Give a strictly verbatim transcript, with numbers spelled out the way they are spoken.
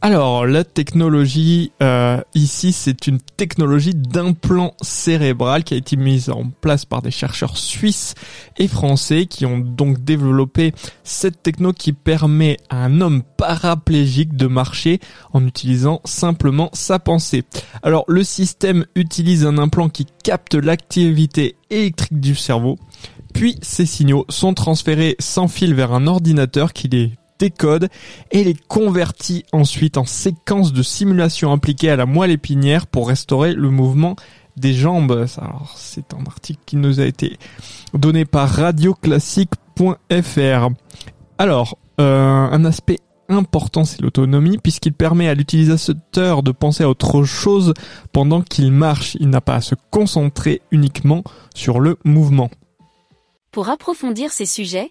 Alors, la technologie, euh, ici, c'est une technologie d'implant cérébral qui a été mise en place par des chercheurs suisses et français qui ont donc développé cette techno qui permet à un homme paraplégique de marcher en utilisant simplement sa pensée. Alors, le système utilise un implant qui capte l'activité électrique du cerveau, puis ces signaux sont transférés sans fil vers un ordinateur qui les décode et les convertit ensuite en séquences de simulation appliquées à la moelle épinière pour restaurer le mouvement des jambes. Alors, c'est un article qui nous a été donné par radio classique point f r. Alors, euh, un aspect important, c'est l'autonomie, puisqu'il permet à l'utilisateur de penser à autre chose pendant qu'il marche. Il n'a pas à se concentrer uniquement sur le mouvement. Pour approfondir ces sujets,